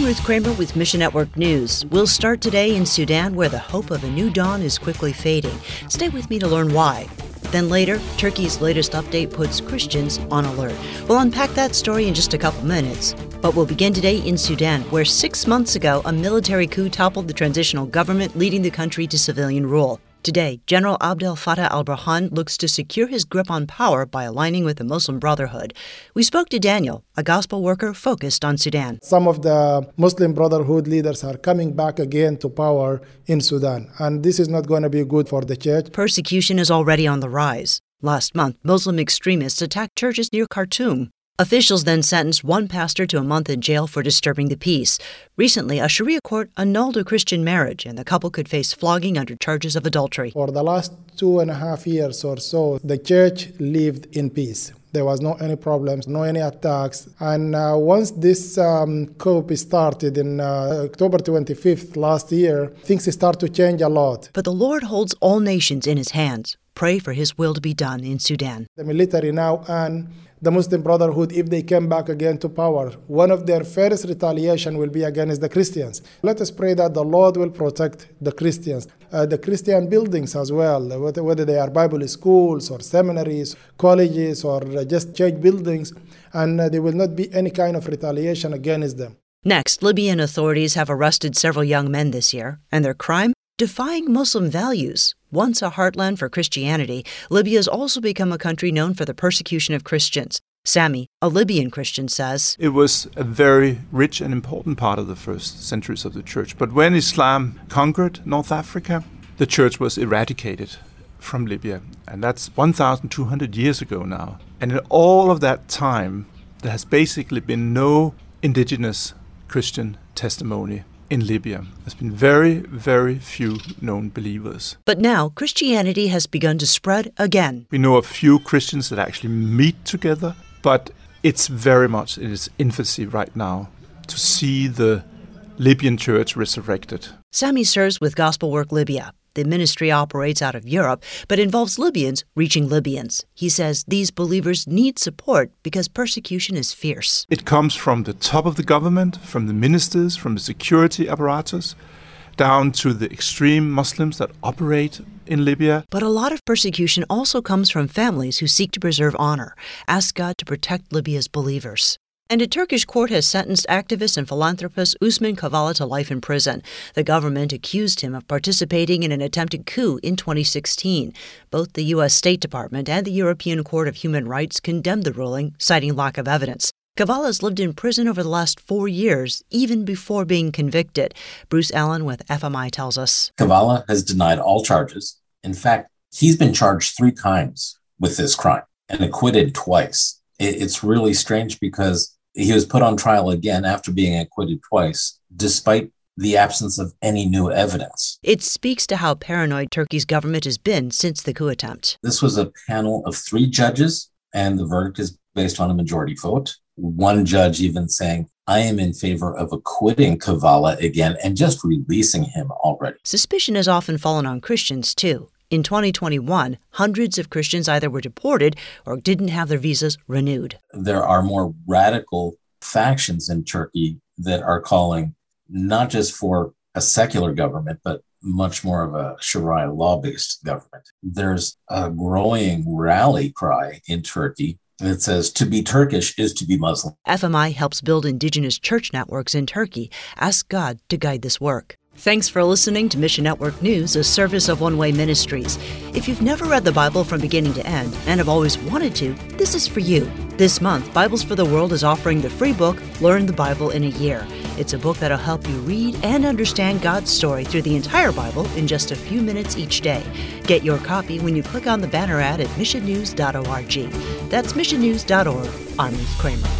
I'm Ruth Kramer with Mission Network News. We'll start today in Sudan, where the hope of a new dawn is quickly fading. Stay with me to learn why. Then later, Turkey's latest update puts Christians on alert. We'll unpack that story in just a couple minutes. But we'll begin today in Sudan, where 6 months ago, a military coup toppled the transitional government, leading the country to civilian rule. Today, General Abdel Fattah al-Burhan looks to secure his grip on power by aligning with the Muslim Brotherhood. We spoke to Daniel, a gospel worker focused on Sudan. Some of the Muslim Brotherhood leaders are coming back again to power in Sudan, and this is not going to be good for the church. Persecution is already on the rise. Last month, Muslim extremists attacked churches near Khartoum. Officials then sentenced one pastor to a month in jail for disturbing the peace. Recently, a Sharia court annulled a Christian marriage, and the couple could face flogging under charges of adultery. For the last 2.5 years or so, the church lived in peace. There was no any problems, no any attacks. And once this coup started in October 25th last year, things start to change a lot. But the Lord holds all nations in his hands. Pray for his will to be done in Sudan. The military now and the Muslim Brotherhood, if they come back again to power, one of their first retaliation will be against the Christians. Let us pray that the Lord will protect the Christians, the Christian buildings as well, whether they are Bible schools or seminaries, colleges or just church buildings, and there will not be any kind of retaliation against them. Next, Libyan authorities have arrested several young men this year, and their crime? Defying Muslim values. Once a heartland for Christianity, Libya has also become a country known for the persecution of Christians. Sami, a Libyan Christian, says, "It was a very rich and important part of the first centuries of the church. But when Islam conquered North Africa, the church was eradicated from Libya. And that's 1,200 years ago now. And in all of that time, there has basically been no indigenous Christian testimony in Libya. There's been very, very few known believers. But now Christianity has begun to spread again. We know a few Christians that actually meet together, but it's very much in its infancy right now to see the Libyan church resurrected." Sami serves with Gospel Work Libya. The ministry operates out of Europe, but involves Libyans reaching Libyans. He says these believers need support because persecution is fierce. "It comes from the top of the government, from the ministers, from the security apparatus, down to the extreme Muslims that operate in Libya." But a lot of persecution also comes from families who seek to preserve honor, ask God to protect Libya's believers. And a Turkish court has sentenced activist and philanthropist Osman Kavala to life in prison. The government accused him of participating in an attempted coup in 2016. Both the U.S. State Department and the European Court of Human Rights condemned the ruling, citing lack of evidence. Kavala's lived in prison over the last 4 years, even before being convicted. Bruce Allen with FMI tells us, "Kavala has denied all charges. In fact, he's been charged 3 times with this crime and acquitted twice. It's really strange because he was put on trial again after being acquitted twice, despite the absence of any new evidence." It speaks to how paranoid Turkey's government has been since the coup attempt. "This was a panel of 3 judges, and the verdict is based on a majority vote. One judge even saying, 'I am in favor of acquitting Kavala again and just releasing him already.'" Suspicion has often fallen on Christians, too. In 2021, hundreds of Christians either were deported or didn't have their visas renewed. "There are more radical factions in Turkey that are calling not just for a secular government, but much more of a Sharia law-based government. There's a growing rally cry in Turkey that says to be Turkish is to be Muslim." FMI helps build indigenous church networks in Turkey. Ask God to guide this work. Thanks for listening to Mission Network News, a service of One Way Ministries. If you've never read the Bible from beginning to end and have always wanted to, this is for you. This month, Bibles for the World is offering the free book, Learn the Bible in a Year. It's a book that'll help you read and understand God's story through the entire Bible in just a few minutes each day. Get your copy when you click on the banner ad at missionnews.org. That's missionnews.org. I'm Ruth Kramer.